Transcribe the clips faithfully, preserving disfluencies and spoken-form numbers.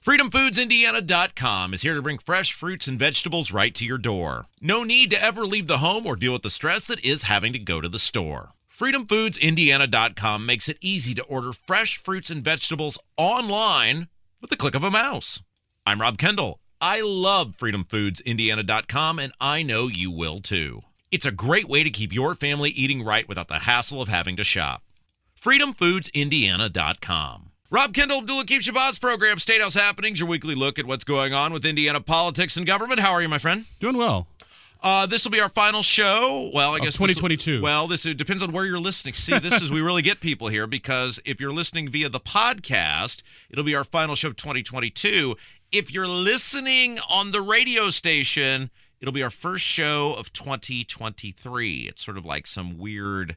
Freedom Foods Indiana dot com is here to bring fresh fruits and vegetables right to your door. No need to ever leave the home or deal with the stress that is having to go to the store. Freedom Foods Indiana dot com makes it easy to order fresh fruits and vegetables online with the click of a mouse. I'm Rob Kendall. I love Freedom Foods Indiana dot com, and I know you will too. It's a great way to keep your family eating right without the hassle of having to shop. Freedom Foods Indiana dot com. Rob Kendall, Abdul-Hakim Shabazz program, Statehouse Happenings, your weekly look at what's going on with Indiana politics and government. How are you, my friend? Doing well. Uh, this will be our final show. Well, I guess twenty twenty-two. Well, this it depends on where you're listening. See, this is we really get people here, because if you're listening via the podcast, it'll be our final show of twenty twenty-two. If you're listening on the radio station, it'll be our first show of twenty twenty-three. It's sort of like some weird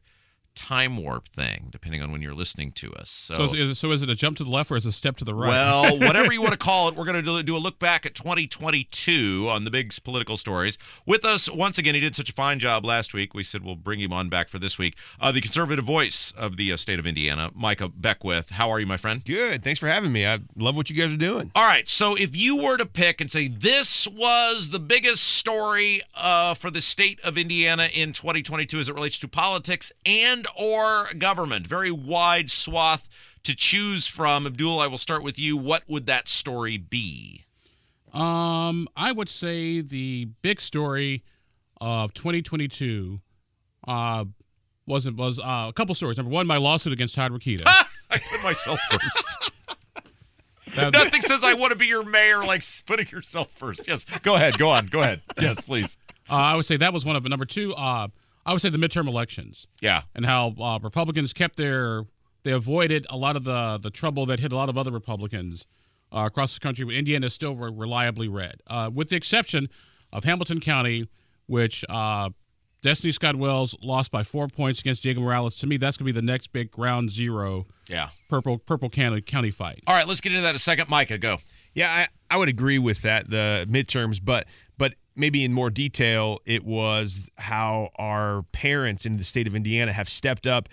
time warp thing, depending on when you're listening to us. So, so, is, so is it a jump to the left or is it a step to the right? Well, whatever you want to call it, we're going to do, do a look back at twenty twenty-two on the big political stories. With us, once again, he did such a fine job last week, we said we'll bring him on back for this week. Uh, the conservative voice of the uh, state of Indiana, Micah Beckwith. How are you, my friend? Good. Thanks for having me. I love what you guys are doing. All right. So if you were to pick and say this was the biggest story uh, for the state of Indiana in twenty twenty-two as it relates to politics and or government, very wide swath to choose from. Abdul, I will start with you. What would that story be? Um, I would say the big story of twenty twenty-two uh, wasn't was uh, a couple stories. Number one, my lawsuit against Todd Rokita. I put myself first. That, Nothing says I want to be your mayor like putting yourself first. Yes, go ahead. Go on. Go ahead. Yes, please. Uh, I would say that was one of them. Number two. Uh, I would say the midterm elections. Yeah. And how uh, Republicans kept their – they avoided a lot of the, the trouble that hit a lot of other Republicans uh, across the country. Indiana is still re- reliably red, uh, with the exception of Hamilton County, which uh, Destiny Scott Wells lost by four points against Diego Morales. To me, that's going to be the next big ground zero yeah. purple purple county, county fight. All right, let's get into that in a second. Micah, go. Yeah, I, I would agree with that, the midterms, but but – maybe in more detail, it was how our parents in the state of Indiana have stepped up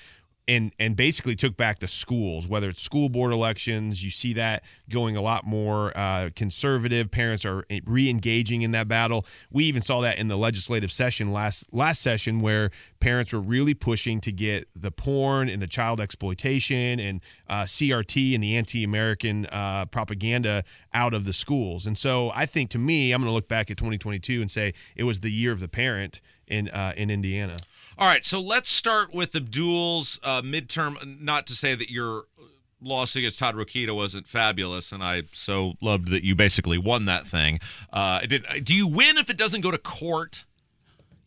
and and basically took back the schools, whether it's school board elections. You see that going a lot more uh, conservative. Parents are re-engaging in that battle. We even saw that in the legislative session last last session, where parents were really pushing to get the porn and the child exploitation and uh, C R T and the anti-American uh, propaganda out of the schools. And so I think, to me, I'm going to look back at twenty twenty-two and say it was the year of the parent in uh, in Indiana. All right, so let's start with Abdul's uh, midterm. Not to say that your loss against Todd Rokita wasn't fabulous, and I so loved that you basically won that thing. Uh, did, do you win if it doesn't go to court?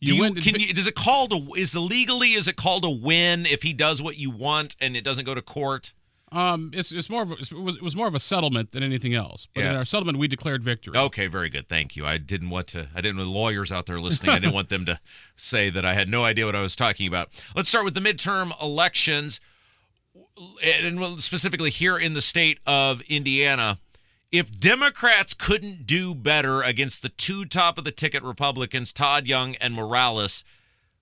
Do you, you win. Can you, does it call to? Is the legally is it called a win if he does what you want and it doesn't go to court? Um, it's it's more of a, it was it was more of a settlement than anything else. But yeah. In our settlement, we declared victory. Okay, very good. Thank you. I didn't want to. I didn't want lawyers out there listening. I didn't want them to say that I had no idea what I was talking about. Let's start with the midterm elections, and specifically here in the state of Indiana. If Democrats couldn't do better against the two top of the ticket Republicans, Todd Young and Morales,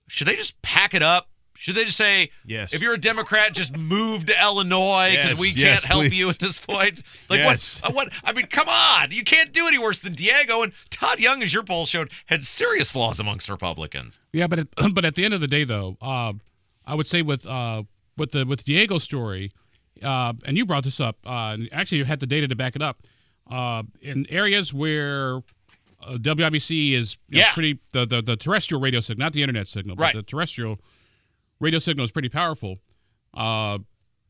should they just pack it up? Should they just say, yes. If you're a Democrat, just move to Illinois because yes, we yes, can't help please. you at this point? Like yes. what, what? I mean, come on. You can't do any worse than Diego. And Todd Young, as your poll showed, had serious flaws amongst Republicans. Yeah, but at, but at the end of the day, though, uh, I would say with uh, with the with Diego's story, uh, and you brought this up, uh, and actually you had the data to back it up, uh, in areas where uh, W I B C is you know, yeah. pretty the, the, the terrestrial radio signal, not the internet signal, but right. the terrestrial radio signal is pretty powerful. Uh,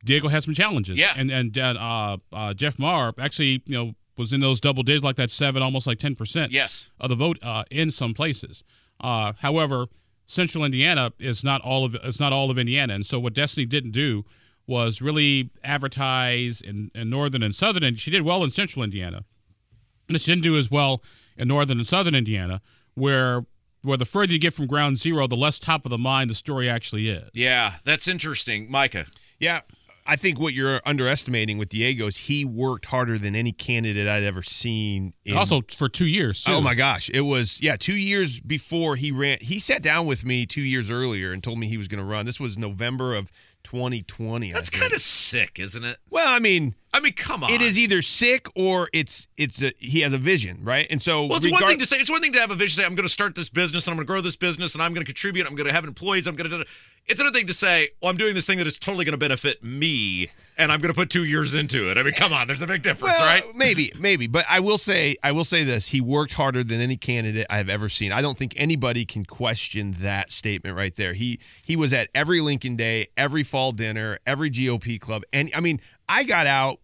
Diego has some challenges. Yeah. And and uh, uh, Jeff Maher actually, you know, was in those double digits, like that seven, almost like ten percent yes. of the vote uh, in some places. Uh, however, central Indiana is not all of it's not all of Indiana. And so what Destiny didn't do was really advertise in, in northern and southern. And she did well in central Indiana. And it's Hindu as well in northern and southern Indiana, where where the further you get from ground zero, the less top of the mind the story actually is. Yeah, that's interesting. Micah. Yeah, I think what you're underestimating with Diego is he worked harder than any candidate I'd ever seen. In, also for two years. Too. Oh, my gosh. It was, yeah, two years before he ran. He sat down with me two years earlier and told me he was going to run. This was November of twenty twenty. That's kind of sick, isn't it? Well, I mean. I mean, come on. It is either sick or it's it's a, he has a vision, right? And so, well, it's regard- one thing to say. It's one thing to have a vision. Say, I'm going to start this business and I'm going to grow this business and I'm going to contribute. I'm going to have employees. I'm going to. It's another thing to say, well, I'm doing this thing that is totally going to benefit me and I'm going to put two years into it. I mean, come on. There's a big difference, well, right? Maybe, maybe. But I will say, I will say this: he worked harder than any candidate I have ever seen. I don't think anybody can question that statement right there. He he was at every Lincoln Day, every fall dinner, every G O P club, and I mean. I got out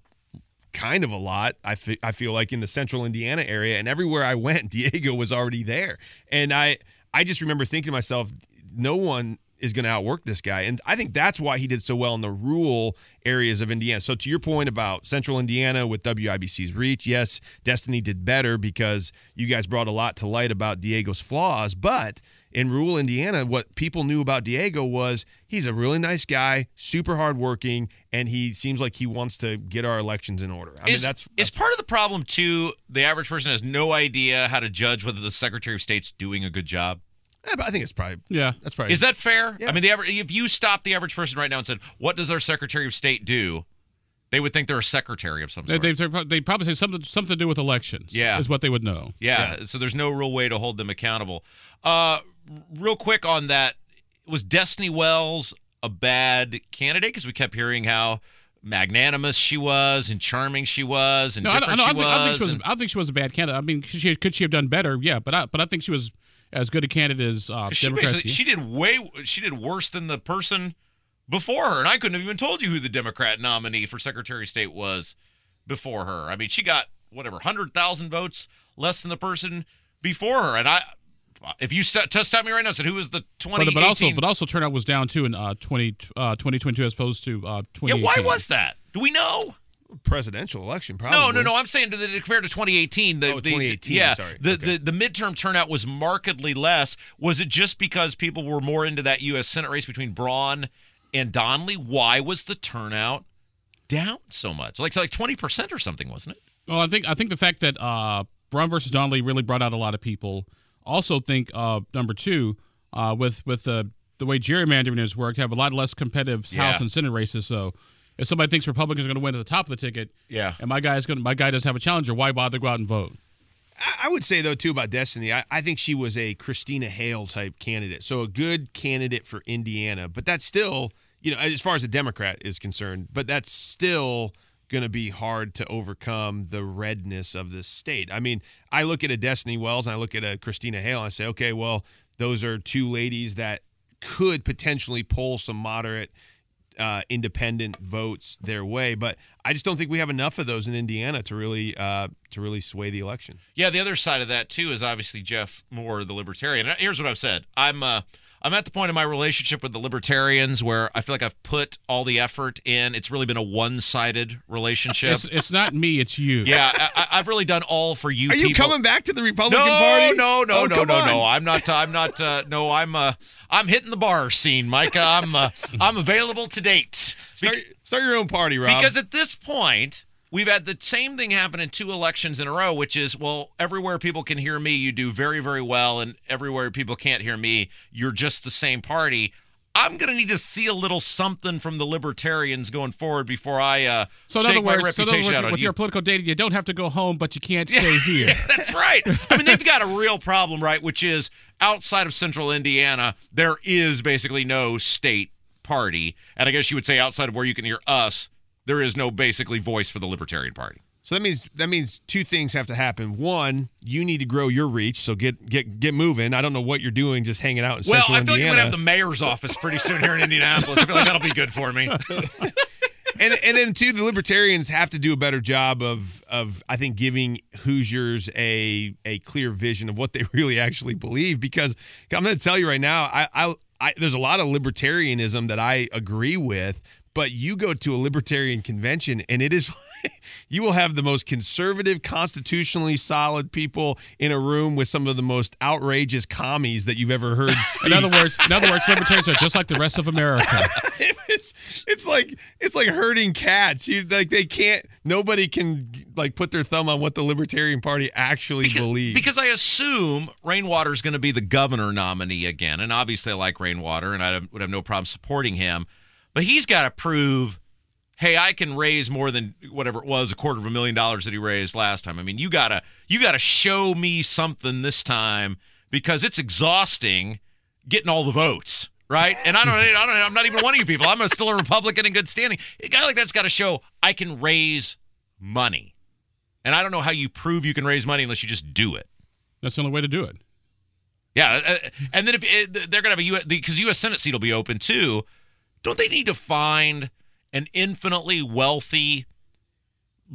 kind of a lot, I, f- I feel like, in the central Indiana area, and everywhere I went, Diego was already there. And I, I just remember thinking to myself, no one is going to outwork this guy. And I think that's why he did so well in the rural areas of Indiana. So to your point about central Indiana with W I B C's reach, yes, Destiny did better because you guys brought a lot to light about Diego's flaws, but – in rural Indiana, what people knew about Diego was he's a really nice guy, super hardworking, and he seems like he wants to get our elections in order. I is, mean, that's, that's is part of the problem, too. The average person has no idea how to judge whether the Secretary of State's doing a good job. Yeah, but I think it's probably yeah. That's probably is that fair? Yeah. I mean, the average, if you stopped the average person right now and said, "What does our Secretary of State do?" They would think they're a secretary of some sort. They, they, they probably say something something to do with elections. Yeah, is what they would know. Yeah. yeah. So there's no real way to hold them accountable. Uh. Real quick on that, was Destiny Wells a bad candidate? Because we kept hearing how magnanimous she was and charming she was and no, different I, I, no, she I was. Think, I, think she was and, I think she was a bad candidate. I mean, she, could she have done better? Yeah, but I, but I think she was as good a candidate as uh, she Democrats. She did way she did worse than the person before her, and I couldn't have even told you who the Democrat nominee for Secretary of State was before her. I mean, she got, whatever, one hundred thousand votes less than the person before her, and I... If you st- test out me right now, said who was the twenty eighteen? But, but also, but also turnout was down too in uh, twenty twenty-two as opposed to uh, twenty eighteen. Yeah, why was that? Do we know? Presidential election, probably. No, no, no. I'm saying that compared to twenty eighteen, the, oh, twenty eighteen. The, yeah, sorry. The, okay. the the midterm turnout was markedly less. Was it just because people were more into that U S Senate race between Braun and Donnelly? Why was the turnout down so much? Like like twenty percent or something, wasn't it? Well, I think I think the fact that uh, Braun versus Donnelly really brought out a lot of people. Also think, uh, number two, uh, with with uh, the way gerrymandering has worked, have a lot less competitive yeah. House and Senate races. So if somebody thinks Republicans are going to win at the top of the ticket, yeah. and my guy's going, my guy doesn't have a challenger, why bother go out and vote? I would say, though, too, about Destiny, I, I think she was a Christina Hale type candidate. So a good candidate for Indiana. But that's still, you know, as far as a Democrat is concerned, but that's still going to be hard to overcome the redness of this state. I mean, I look at a Destiny Wells and I look at a Christina Hale and I say, okay, well, those are two ladies that could potentially pull some moderate uh, independent votes their way, but I just don't think we have enough of those in Indiana to really uh, to really sway the election. Yeah, the other side of that too is obviously Jeff Moore, the Libertarian. And here's what I've said: I'm uh, I'm at the point in my relationship with the Libertarians where I feel like I've put all the effort in. It's really been a one-sided relationship. It's, it's not me, it's you. Yeah, I, I've really done all for you. Are people. You coming back to the Republican no, Party? No, no, oh, no, no, no, no. I'm not. I'm not. Uh, no, I'm. Uh, I'm hitting the bar scene, Micah. I'm. Uh, I'm available to date. Start, Be- start your own party, Rob. Because at this point, we've had the same thing happen in two elections in a row, which is, well, everywhere people can hear me, you do very, very well, and everywhere people can't hear me, you're just the same party. I'm going to need to see a little something from the Libertarians going forward before I uh, so stake words, my reputation so words, out with on with your you. Political data, you don't have to go home, but you can't stay yeah, here. Yeah, that's right. I mean, they've got a real problem, right, which is outside of central Indiana, there is basically no state party. And I guess you would say outside of where you can hear us, there is no basically voice for the Libertarian Party. So that means that means two things have to happen. One, you need to grow your reach, so get get get moving. I don't know what you're doing, just hanging out in well, central Indiana. Well, I feel Indiana. Like I'm going to have the mayor's office pretty soon here in Indianapolis. I feel like that'll be good for me. and and then two, the Libertarians have to do a better job of of I think giving Hoosiers a a clear vision of what they really actually believe. Because I'm going to tell you right now, I I, I there's a lot of libertarianism that I agree with. But you go to a libertarian convention, and it is you will have the most conservative, constitutionally solid people in a room with some of the most outrageous commies that you've ever heard speak. In other words, in other words, libertarians are just like the rest of America. it's it's like it's like herding cats. You like they can't. Nobody can like put their thumb on what the Libertarian Party actually because, believes. Because I assume Rainwater is going to be the governor nominee again, and obviously I like Rainwater, and I would have no problem supporting him. But he's got to prove, hey, I can raise more than whatever it was, a quarter of a million dollars that he raised last time. I mean, you gotta you gotta show me something this time because it's exhausting getting all the votes, right? And I don't, I don't, I'm not even one of you people. I'm still a Republican in good standing. A guy like that's got to show I can raise money, and I don't know how you prove you can raise money unless you just do it. That's the only way to do it. Yeah, and then if it, they're gonna have a U S because U S Senate seat will be open too. Don't they need to find an infinitely wealthy,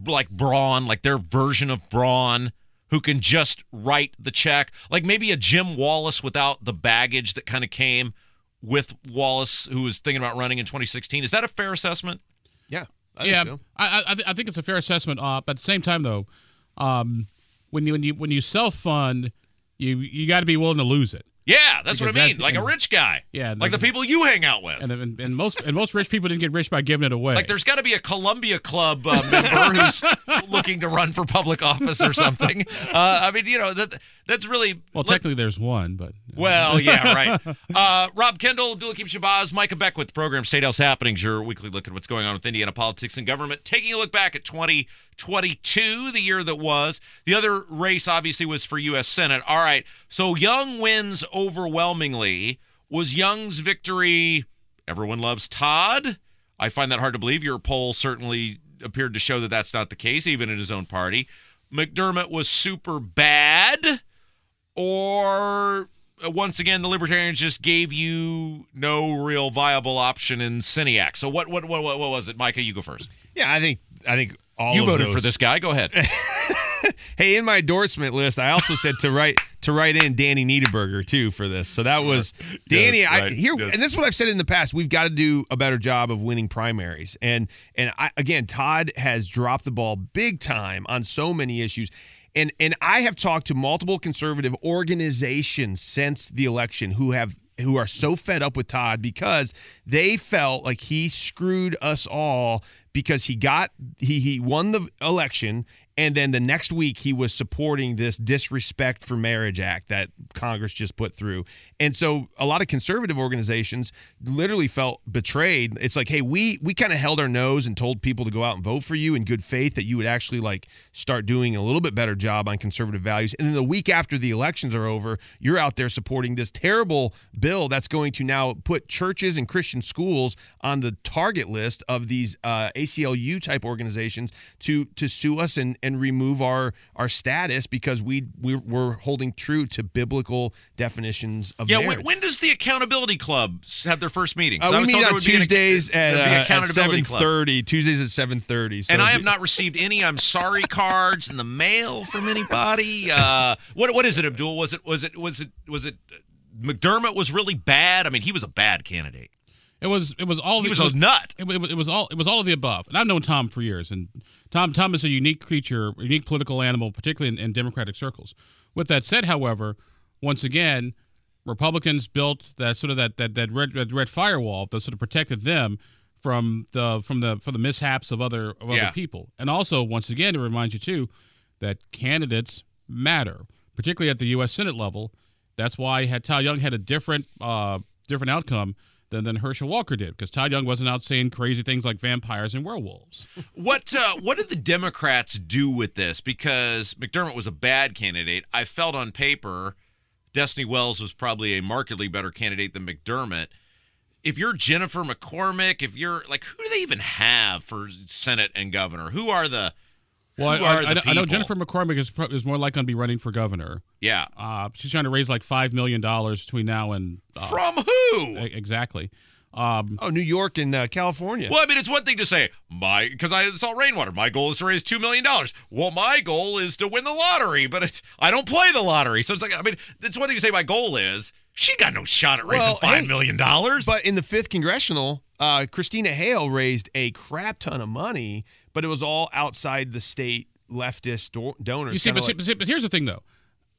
like Braun, like their version of Braun, who can just write the check? Like maybe a Jim Wallace without the baggage that kind of came with Wallace, who was thinking about running in twenty sixteen. Is that a fair assessment? Yeah. I yeah, think so. I, I, th- I think it's a fair assessment. Uh, but at the same time, though, um, when you when you when you self-fund, you you got to be willing to lose it. Yeah, that's because what I mean. Like a rich guy. Yeah. Like the people you hang out with. And, and, and most and most rich people didn't get rich by giving it away. Like there's got to be a Columbia Club uh, member who's looking to run for public office or something. Uh, I mean, you know, that that's really... Well, let, technically there's one, but... Well, yeah, right. Uh, Rob Kendall, Abdul-Hakim Shabazz, Micah Beckwith, the program Statehouse Happenings, your weekly look at what's going on with Indiana politics and government. Taking a look back at twenty twenty-two, the year that was. The other race, obviously, was for U S Senate. All right, so Young wins overwhelmingly. Was Young's victory, everyone loves Todd? I find that hard to believe. Your poll certainly appeared to show that that's not the case, even in his own party. McDermott was super bad. Or, once again, the Libertarians just gave you no real viable option in Siniac. So what what what what was it? Micah, you go first. Yeah, I think I think all you of voted those. For this guy. Go ahead. Hey, in my endorsement list, I also said to write to write in Danny Niederberger, too, for this. So that was Danny. Yes, right. I, here, yes. And this is what I've said in the past. We've got to do a better job of winning primaries. And, and I, again, Todd has dropped the ball big time on so many issues. And and I have talked to multiple conservative organizations since the election who have who are so fed up with Todd because they felt like he screwed us all because he got he he won the election and then the next week he was supporting this Disrespect for Marriage Act that Congress just put through. And so a lot of conservative organizations literally felt betrayed. It's like, hey, we we kind of held our nose and told people to go out and vote for you in good faith that you would actually like start doing a little bit better job on conservative values. And then the week after the elections are over, you're out there supporting this terrible bill that's going to now put churches and Christian schools on the target list of these uh, A C L U type organizations to to sue us and and remove our our status because we we're, we're holding true to biblical definitions of yeah, marriage. Yeah, when, when does the Accountability Club have their first meeting? Uh, we meet on Tuesdays at seven thirty. Tuesdays at seven thirty. So and I have not received any I'm sorry cards in the mail from anybody. Uh, what what is it, Abdul? Was it was it was it was it McDermott was really bad? I mean, he was a bad candidate. It was it was all he was a nut. It, it, it was all it was all of the above. And I've known Tom for years, and Tom Tom is a unique creature, unique political animal, particularly in, in Democratic circles. With that said, however, once again, Republicans built that sort of that that that red that red firewall that sort of protected them from the from the from the mishaps of other of yeah. other people. And also, once again, to remind you too that candidates matter, particularly at the U S Senate level. That's why had Todd Young had a different uh, different outcome than than Herschel Walker did, because Todd Young wasn't out saying crazy things like vampires and werewolves. What uh, what did the Democrats do with this? Because McDermott was a bad candidate. I felt on paper Destiny Wells was probably a markedly better candidate than McDermott. If you're Jennifer McCormick, if you're like, who do they even have for Senate and governor? Who are the well? Who I, are I, the I, I know Jennifer McCormick is pro- is more likely going to be running for governor. Yeah, uh, she's trying to raise like five million dollars between now and uh, from who? Exactly. Um, oh, New York and uh, California. Well, I mean, it's one thing to say, my because I saw Rainwater, my goal is to raise two million dollars. Well, my goal is to win the lottery, but it, I don't play the lottery. So it's like, I mean, it's one thing to say my goal is. She got no shot at raising well, five million dollars. Hey, but in the fifth Congressional, uh, Christina Hale raised a crap ton of money, but it was all outside the state leftist do- donors. You see, but, like- but, but here's the thing, though.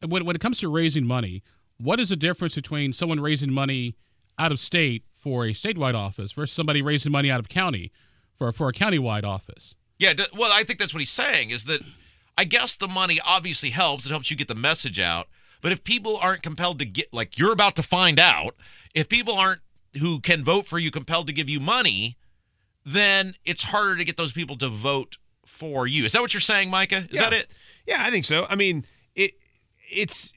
When, when it comes to raising money, what is the difference between someone raising money out of state for a statewide office versus somebody raising money out of county for, for a countywide office? Yeah, well, I think that's what he's saying is that I guess the money obviously helps. It helps you get the message out. But if people aren't compelled to get, like you're about to find out, if people aren't, who can vote for you, compelled to give you money, then it's harder to get those people to vote for you. Is that what you're saying, Micah? Is yeah. that it? Yeah, I think so. I mean, it it's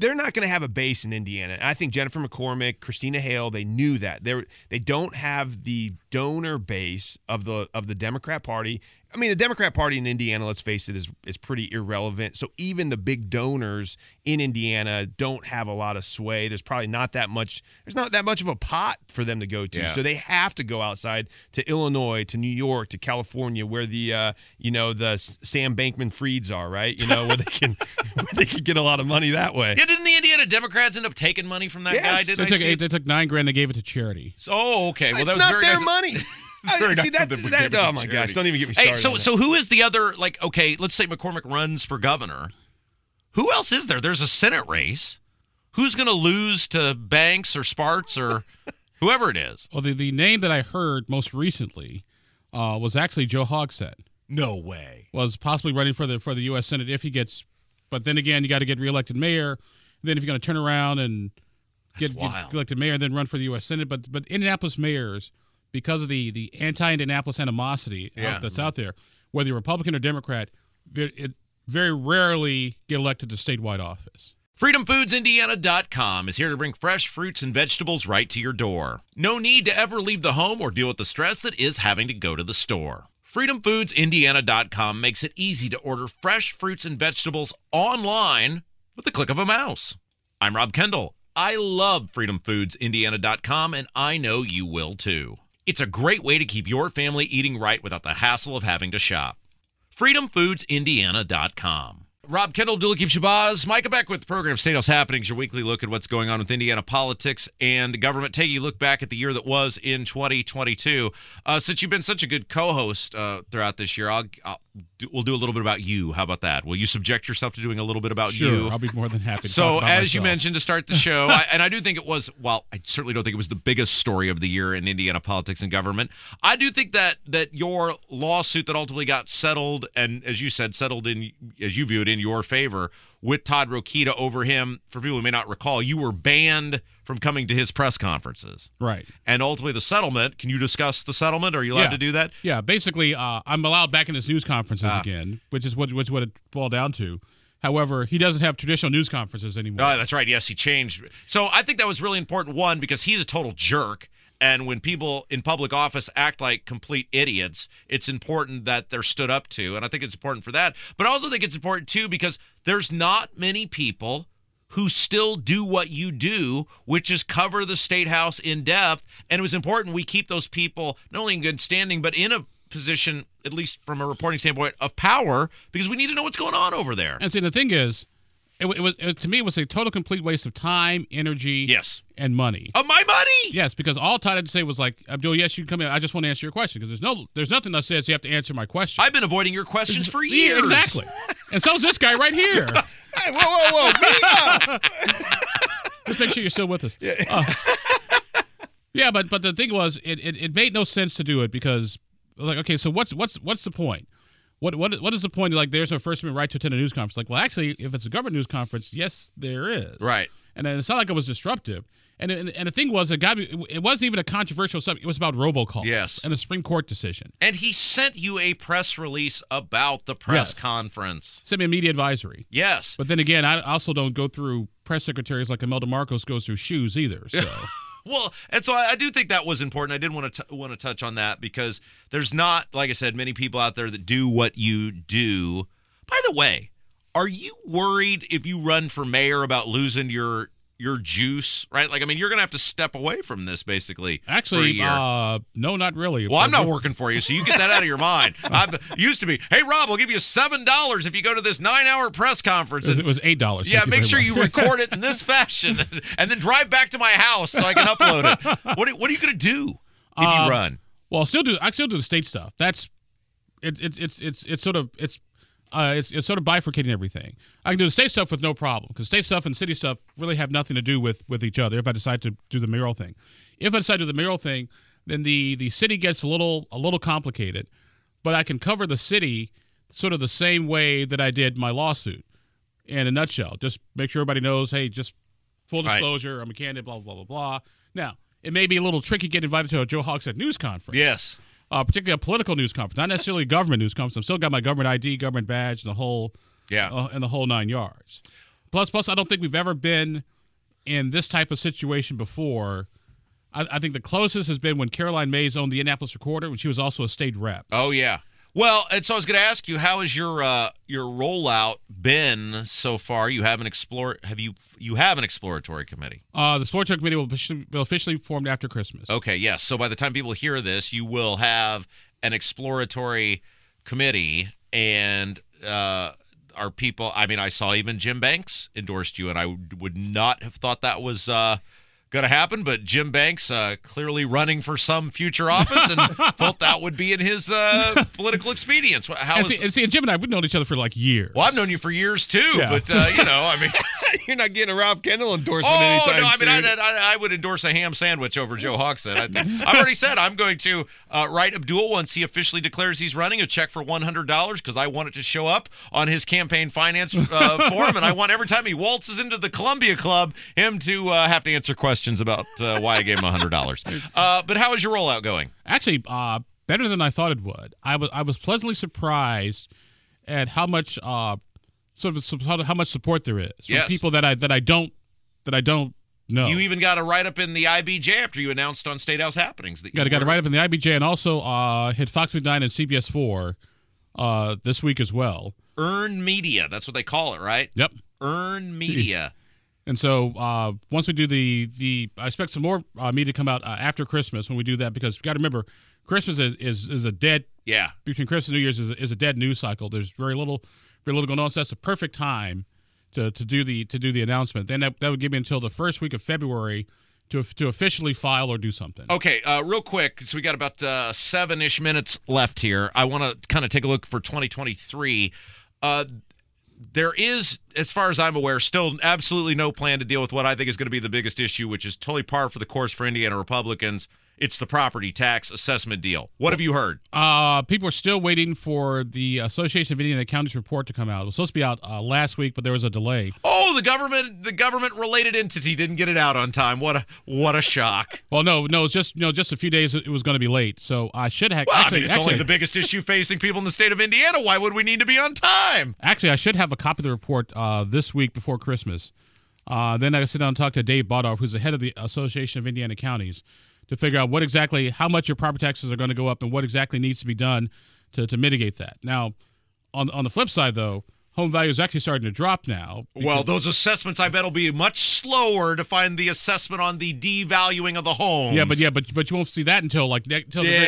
they're not going to have a base in Indiana. I think Jennifer McCormick, Christina Hale, they knew that. They they don't have the donor base of the of the Democrat Party. I mean, the Democrat Party in Indiana, let's face it, is is pretty irrelevant. So even the big donors in Indiana don't have a lot of sway. There's probably not that much. There's not that much of a pot for them to go to. Yeah. So they have to go outside to Illinois, to New York, to California, where the uh, you know the Sam Bankman-Frieds are, right? You know where they can where they can get a lot of money that way. Yeah, didn't the Indiana Democrats end up taking money from that yes. guy? Didn't they, took, they? They took nine grand. They gave it to charity. So, oh, okay. Well, it's that was not very their nice. money. I, see, that, that, that, oh, my gosh. Don't even get me started. Hey, so, so who is the other, like, okay, let's say McCormick runs for governor. Who else is there? There's a Senate race. Who's going to lose to Banks or Spartz or whoever it is? Well, the, the name that I heard most recently uh, was actually Joe Hogsett. No way. Was possibly running for the for the U S Senate if he gets, but then again, you got to get reelected mayor. Then if you're going to turn around and get, get elected mayor, then run for the U S Senate. But, but Indianapolis mayors, because of the, the anti-Indianapolis animosity yeah. out, that's out there, whether you're Republican or Democrat, it very rarely get elected to statewide office. Freedom Foods Indiana dot com is here to bring fresh fruits and vegetables right to your door. No need to ever leave the home or deal with the stress that is having to go to the store. Freedom Foods Indiana dot com makes it easy to order fresh fruits and vegetables online with the click of a mouse. I'm Rob Kendall. I love Freedom Foods Indiana dot com, and I know you will too. It's a great way to keep your family eating right without the hassle of having to shop. Freedom Foods Indiana dot com. Rob Kendall, Abdul-Hakim Shabazz, Micah Beckwith, the program Statehouse Happenings, your weekly look at what's going on with Indiana politics and government. Taking a look back at the year that was in twenty twenty-two. Uh, since you've been such a good co-host uh, throughout this year, I'll, I'll do, we'll do a little bit about you. How about that? Will you subject yourself to doing a little bit about sure, you? Sure, I'll be more than happy to So, as myself. You mentioned to start the show, I, and I do think it was, well, I certainly don't think it was the biggest story of the year in Indiana politics and government. I do think that that your lawsuit that ultimately got settled, and as you said, settled in, as you viewed, in your favor with Todd Rokita over him. For people who may not recall, you were banned from coming to his press conferences. Right. And ultimately the settlement, can you discuss the settlement? Are you allowed yeah. to do that? Yeah, basically uh, I'm allowed back in his news conferences ah. again, which is what, which is what it boiled down to. However, he doesn't have traditional news conferences anymore. Oh, that's right. Yes, he changed. So I think that was really important, one, because he's a total jerk. And when people in public office act like complete idiots, it's important that they're stood up to. And I think it's important for that. But I also think it's important, too, because there's not many people who still do what you do, which is cover the Statehouse in depth. And it was important we keep those people not only in good standing, but in a position, at least from a reporting standpoint, of power, because we need to know what's going on over there. And see, the thing is, It, it was it, to me, it was a total, complete waste of time, energy, yes, and money. Of my money, yes, because all Todd had to say was like, "Abdul, yes, you can come in. I just want to answer your question because there's no, there's nothing that says you have to answer my question. I've been avoiding your questions for years, yeah, exactly. And so's this guy right here. Hey, whoa, whoa, whoa, me just make sure you're still with us. Yeah, uh, yeah, but but the thing was, it, it it made no sense to do it because, like, okay, so what's what's what's the point? What what what is the point? Like, there's no First Amendment right to attend a news conference. Like, well, actually, if it's a government news conference, yes, there is. Right. And it's not like it was disruptive. And and, and the thing was, it got it wasn't even a controversial subject. It was about robocalls. Yes. And a Supreme Court decision. And he sent you a press release about the press yes. conference. Sent me a media advisory. Yes. But then again, I also don't go through press secretaries like Imelda Marcos goes through shoes either. So. Well, and so I, I do think that was important. I did want to t- want to touch on that because there's not, like I said, many people out there that do what you do. By the way, are you worried if you run for mayor about losing your your juice, right? Like, I mean, you're going to have to step away from this, basically, Actually, for a year. Uh, no, not really. Well, I'm not working for you, so you get that out of your mind. I used to be, hey, Rob, we'll give you seven dollars if you go to this nine-hour press conference. And, it was eight dollars. Yeah, make sure you record it in this fashion and, and then drive back to my house so I can upload it. What, what are you going to do if uh, you run? Well, I'll still do, I still do the state stuff. That's it's it's it's it's it's sort of it's uh it's it's sort of bifurcating everything. I can do the state stuff with no problem because state stuff and city stuff really have nothing to do with, with each other. If I decide to do the mayoral thing, if I decide to do the mayoral thing, then the, the city gets a little a little complicated. But I can cover the city sort of the same way that I did my lawsuit. In a nutshell, just make sure everybody knows. Hey, just full disclosure. Right. I'm a candidate. Blah blah blah blah. Now. It may be a little tricky getting invited to a Joe Hogsett news conference. Yes. Uh, particularly a political news conference, not necessarily a government news conference. I've still got my government I D, government badge, and the whole yeah. uh, and the whole nine yards. Plus, plus, I don't think we've ever been in this type of situation before. I, I think the closest has been when Caroline Mays owned the Indianapolis Recorder, when she was also a state rep. Oh, yeah. Well, and so I was going to ask you, how has your uh, your rollout been so far? You have an explore have you you have an exploratory committee? Uh, the exploratory committee will be officially formed after Christmas. Okay, yes. So by the time people hear this, you will have an exploratory committee, and uh, our people. I mean, I saw even Jim Banks endorsed you, and I would not have thought that was. Uh, Going to happen, but Jim Banks uh, clearly running for some future office and thought that would be in his uh, political expedience. How and, see, is th- and see, and Jim and I, we've known each other for like years. Well, I've known you for years too, yeah. but uh, you know, I mean, you're not getting a Rob Kendall endorsement. Oh anytime no, I mean, I, I, I would endorse a ham sandwich over Joe Hogsett. I, I've already said I'm going to uh, write Abdul once he officially declares he's running a check for one hundred dollars because I want it to show up on his campaign finance uh, form, and I want every time he waltzes into the Columbia Club, him to uh, have to answer questions. About uh, why I gave him one hundred dollars. Uh, but how is your rollout going? Actually, uh, better than I thought it would. I was I was pleasantly surprised at how much uh, sort of how much support there is from yes. people that I that I don't that I don't know. You even got a write up in the I B J after you announced on Statehouse Happenings that you got, got a write up in the I B J, and also uh, hit Fox fifty-nine and C B S four uh, this week as well. Earn media, that's what they call it, right? Yep. Earn media. And so uh, once we do the, the – I expect some more uh, media to come out uh, after Christmas when we do that, because you've got to remember, Christmas is, is, is a dead – yeah. Between Christmas and New Year's is a, is a dead news cycle. There's very little very little going on, so that's the perfect time to, to do the to do the announcement. Then that, that would give me until the first week of February to to officially file or do something. Okay, uh, real quick, so we got about uh, seven-ish minutes left here. I want to kind of take a look for twenty twenty-three. Uh There is, as far as I'm aware, still absolutely no plan to deal with what I think is going to be the biggest issue, which is totally par for the course for Indiana Republicans. It's the property tax assessment deal. What have you heard? Uh, people are still waiting for the Association of Indiana Counties report to come out. It was supposed to be out uh, last week, but there was a delay. Oh, the government, the government-related entity didn't get it out on time. What a what a shock. Well, no, no, it's just you know, just a few days. It was going to be late, so I should have. Well, actually, I mean, it's actually, only the biggest issue facing people in the state of Indiana. Why would we need to be on time? Actually, I should have a copy of the report uh, this week before Christmas. Uh, then I can sit down and talk to Dave Baudoff, who's the head of the Association of Indiana Counties, to figure out what exactly, how much your property taxes are going to go up and what exactly needs to be done to, to mitigate that. Now, on on the flip side, though, home values are actually starting to drop now. Well, those assessments, I bet, will be much slower to find the assessment on the devaluing of the homes. Yeah, but yeah, but but you won't see that until like until, the, yeah,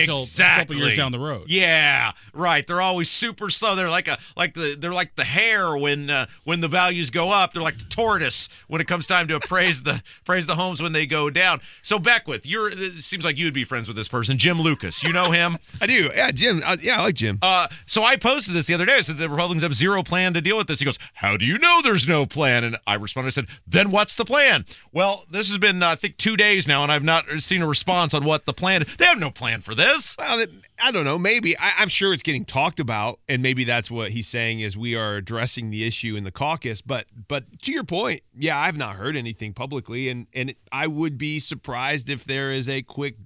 until exactly. a couple years down the road. Yeah, right. They're always super slow. They're like a like the they're like the hare when uh, when the values go up. They're like the tortoise when it comes time to appraise the appraise the homes when they go down. So Beckwith, you're it seems like you'd be friends with this person, Jim Lucas. You know him? I do. Yeah, Jim. I, yeah, I like Jim. Uh, so I posted this the other day. I said the Republicans have zero. zero plan to deal with this. He goes, how do you know there's no plan? And I responded, I said, then what's the plan? Well, this has been, uh, I think, two days now, and I've not seen a response on what the plan is. They have no plan for this. Well, I don't know. Maybe. I, I'm sure it's getting talked about, and maybe that's what he's saying is we are addressing the issue in the caucus. But but to your point, yeah, I've not heard anything publicly, and, and I would be surprised if there is a quick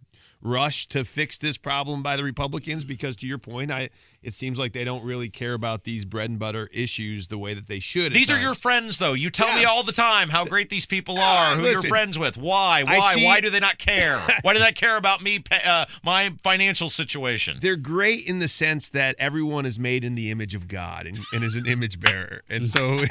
rush to fix this problem by the Republicans, because to your point, I it seems like they don't really care about these bread and butter issues the way that they should. These times. Are your friends, though. You tell yeah. me all the time how great these people are, uh, who listen, you're friends with. Why? Why? See, why do they not care? Why do they care about me, uh, my financial situation? They're great in the sense that everyone is made in the image of God and, and is an image bearer. And so...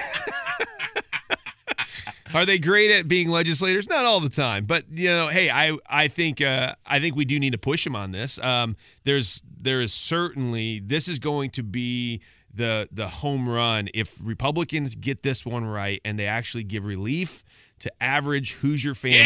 Are they great at being legislators? Not all the time, but you know, hey, I I think uh, I think we do need to push them on this. Um, there's there is certainly this is going to be the the home run if Republicans get this one right and they actually give relief to average Hoosier families.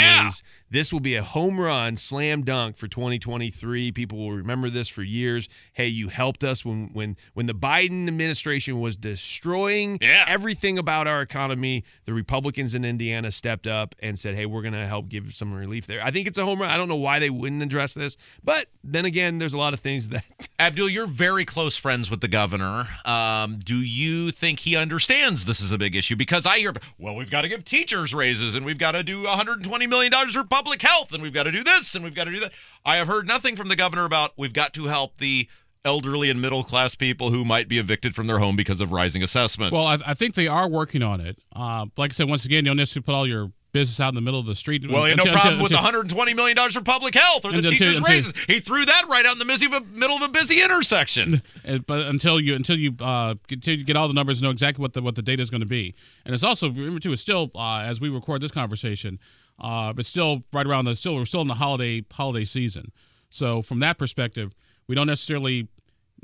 Yeah. This will be a home run, slam dunk for twenty twenty-three. People will remember this for years. Hey, you helped us when when when the Biden administration was destroying yeah. everything about our economy. The Republicans in Indiana stepped up and said, hey, we're going to help give some relief there. I think it's a home run. I don't know why they wouldn't address this. But then again, there's a lot of things that... Abdul, you're very close friends with the governor. Um, do you think he understands this is a big issue? Because I hear, well, we've got to give teachers raises, and we've got to do one hundred twenty million dollars for public health, and we've got to do this, and we've got to do that. I have heard nothing from the governor about we've got to help the elderly and middle-class people who might be evicted from their home because of rising assessments. Well, I, I think they are working on it. Uh, like I said, once again, you don't necessarily put all your business out in the middle of the street. Well, you have no until, problem until, with until, one hundred twenty million dollars for public health or the until, teachers' until, raises. He threw that right out in the middle of a busy intersection. But until you until you, uh, until you get all the numbers and know exactly what the, what the data is going to be. And it's also, remember, too, it's still, uh, as we record this conversation, Uh, but still, right around the still, we're still in the holiday holiday season. So from that perspective, we don't necessarily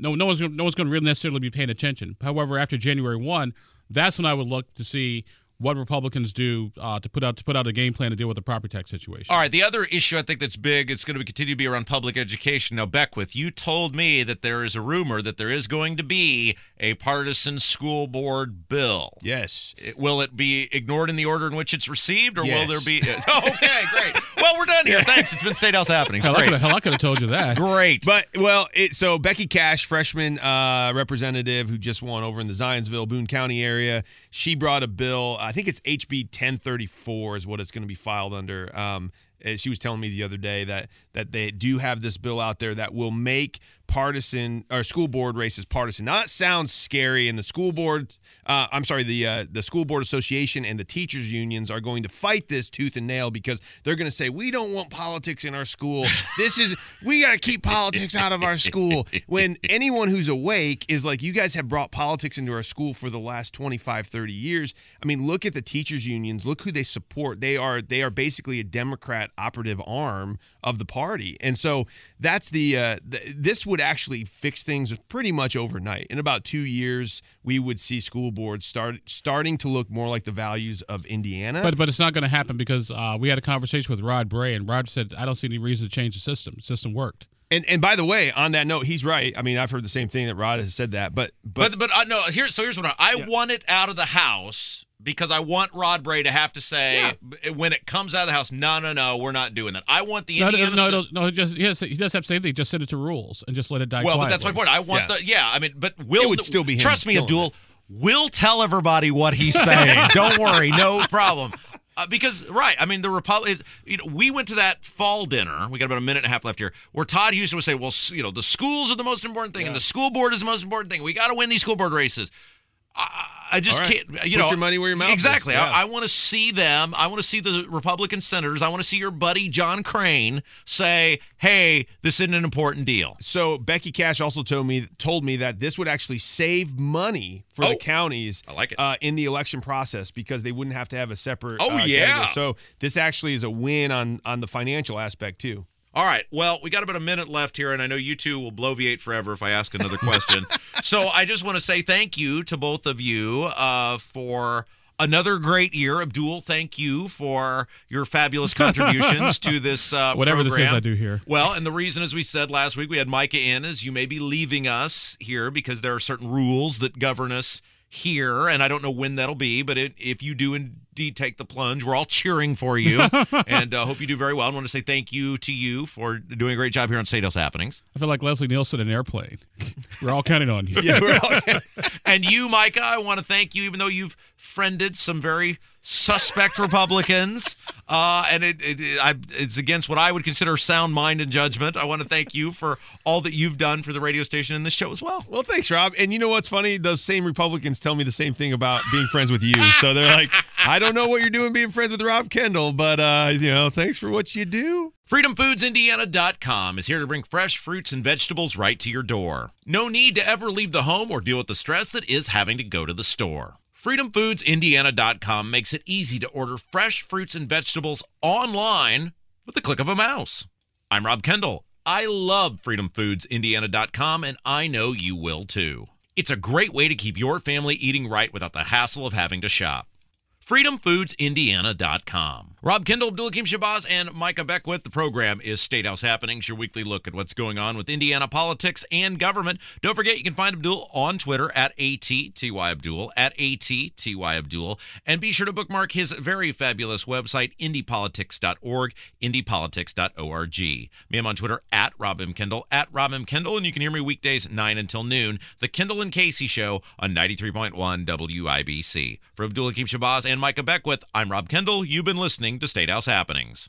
no no one's no one's going to really necessarily be paying attention. However, after January first, that's when I would look to see what Republicans do uh, to put out to put out a game plan to deal with the property tax situation. All right. The other issue I think that's big, it's going to continue to be around public education. Now, Beckwith, you told me that there is a rumor that there is going to be a partisan school board bill. Yes. It, will it be ignored in the order in which it's received, or yes. will there be? Oh, okay, great. Well, we're done here. Thanks. It's been Statehouse Happenings. Hell, I could have, have told you that. Great. But well, it, so Becky Cash, freshman uh, representative who just won over in the Zionsville, Boone County area, she brought a bill. I think it's H B ten thirty-four is what it's going to be filed under. Um, she was telling me the other day that that they do have this bill out there that will make partisan or school board races partisan. Now that sounds scary, and the school board, uh, I'm sorry, the uh, the school board association and the teachers unions are going to fight this tooth and nail because they're going to say we don't want politics in our school. This is we got to keep politics out of our school. When anyone who's awake is like, you guys have brought politics into our school for the last twenty-five, thirty years. I mean, look at the teachers unions. Look who they support. They are they are basically a Democrat operative arm of the party, and so that's the uh, th- this would. Would actually fix things pretty much overnight. In about two years, we would see school boards start starting to look more like the values of Indiana. But but it's not going to happen because uh, we had a conversation with Rod Bray, and Rod said, "I don't see any reason to change the system. The system worked." And and by the way, on that note, he's right. I mean, I've heard the same thing that Rod has said that. But but but, but uh, no. Here, so here's what I, I yeah. want it out of the House. Because I want Rod Bray to have to say yeah. when it comes out of the House, no, no, no, we're not doing that. I want the no, Indiana no, no, no, no. Just he, has, he does have to say anything. Just send it to rules and just let it die. Well, quietly. But that's my point. I want yeah. the yeah. I mean, but will it would still be him trust me, Abdul. It. We'll tell everybody what he's saying. Don't worry, no problem. Uh, because right, I mean, the Republic. You know, we went to that fall dinner. We got about a minute and a half left here, where Todd Houston would say, "Well, you know, the schools are the most important thing, yeah. and the school board is the most important thing. We got to win these school board races." I, I just right. can't, you Put know. Put your money where your mouth exactly. is. Exactly. Yeah. I, I want to see them. I want to see the Republican senators. I want to see your buddy John Crane say, "Hey, this isn't an important deal." So Becky Cash also told me told me that this would actually save money for oh, the counties I like it. Uh, in the election process because they wouldn't have to have a separate. Oh uh, yeah. Category. So this actually is a win on on the financial aspect too. All right. Well, we got about a minute left here, and I know you two will bloviate forever if I ask another question. So I just want to say thank you to both of you uh, for another great year. Abdul, thank you for your fabulous contributions to this uh, Whatever program. This is I do here. Well, and the reason, as we said last week, we had Micah in, is you may be leaving us here because there are certain rules that govern us here, and I don't know when that'll be, but it, if you do indeed take the plunge, we're all cheering for you, and uh, hope you do very well. I want to say thank you to you for doing a great job here on Statehouse Happenings. I feel like Leslie Nielsen in Airplane. We're all counting on you. Yeah, we're all and you, Micah, I want to thank you, even though you've friended some very suspect Republicans, uh, and it, it, it I, it's against what I would consider sound mind and judgment. I want to thank you for all that you've done for the radio station and this show as well. Well, thanks, Rob. And you know what's funny? Those same Republicans tell me the same thing about being friends with you. So they're like, I don't know what you're doing being friends with Rob Kendall, but uh, you know, thanks for what you do. Freedom Foods Indiana dot com is here to bring fresh fruits and vegetables right to your door. No need to ever leave the home or deal with the stress that is having to go to the store. Freedom Foods Indiana dot com makes it easy to order fresh fruits and vegetables online with the click of a mouse. I'm Rob Kendall. I love Freedom Foods Indiana dot com, and I know you will too. It's a great way to keep your family eating right without the hassle of having to shop. Freedom Foods Indiana dot com. Rob Kendall, Abdul-Hakim Shabazz, and Micah Beckwith. The program is Statehouse Happenings, your weekly look at what's going on with Indiana politics and government. Don't forget, you can find Abdul on Twitter at A T T Y Abdul, at A T T Y Abdul. And be sure to bookmark his very fabulous website, indy politics dot org, indy politics dot org. Me, I'm on Twitter at Rob M. Kendall, at Rob M. Kendall, and you can hear me weekdays nine until noon, The Kendall and Casey Show on ninety-three point one W I B C. For Abdul-Hakim Shabazz and Micah Beckwith, I'm Rob Kendall. You've been listening to Statehouse Happenings.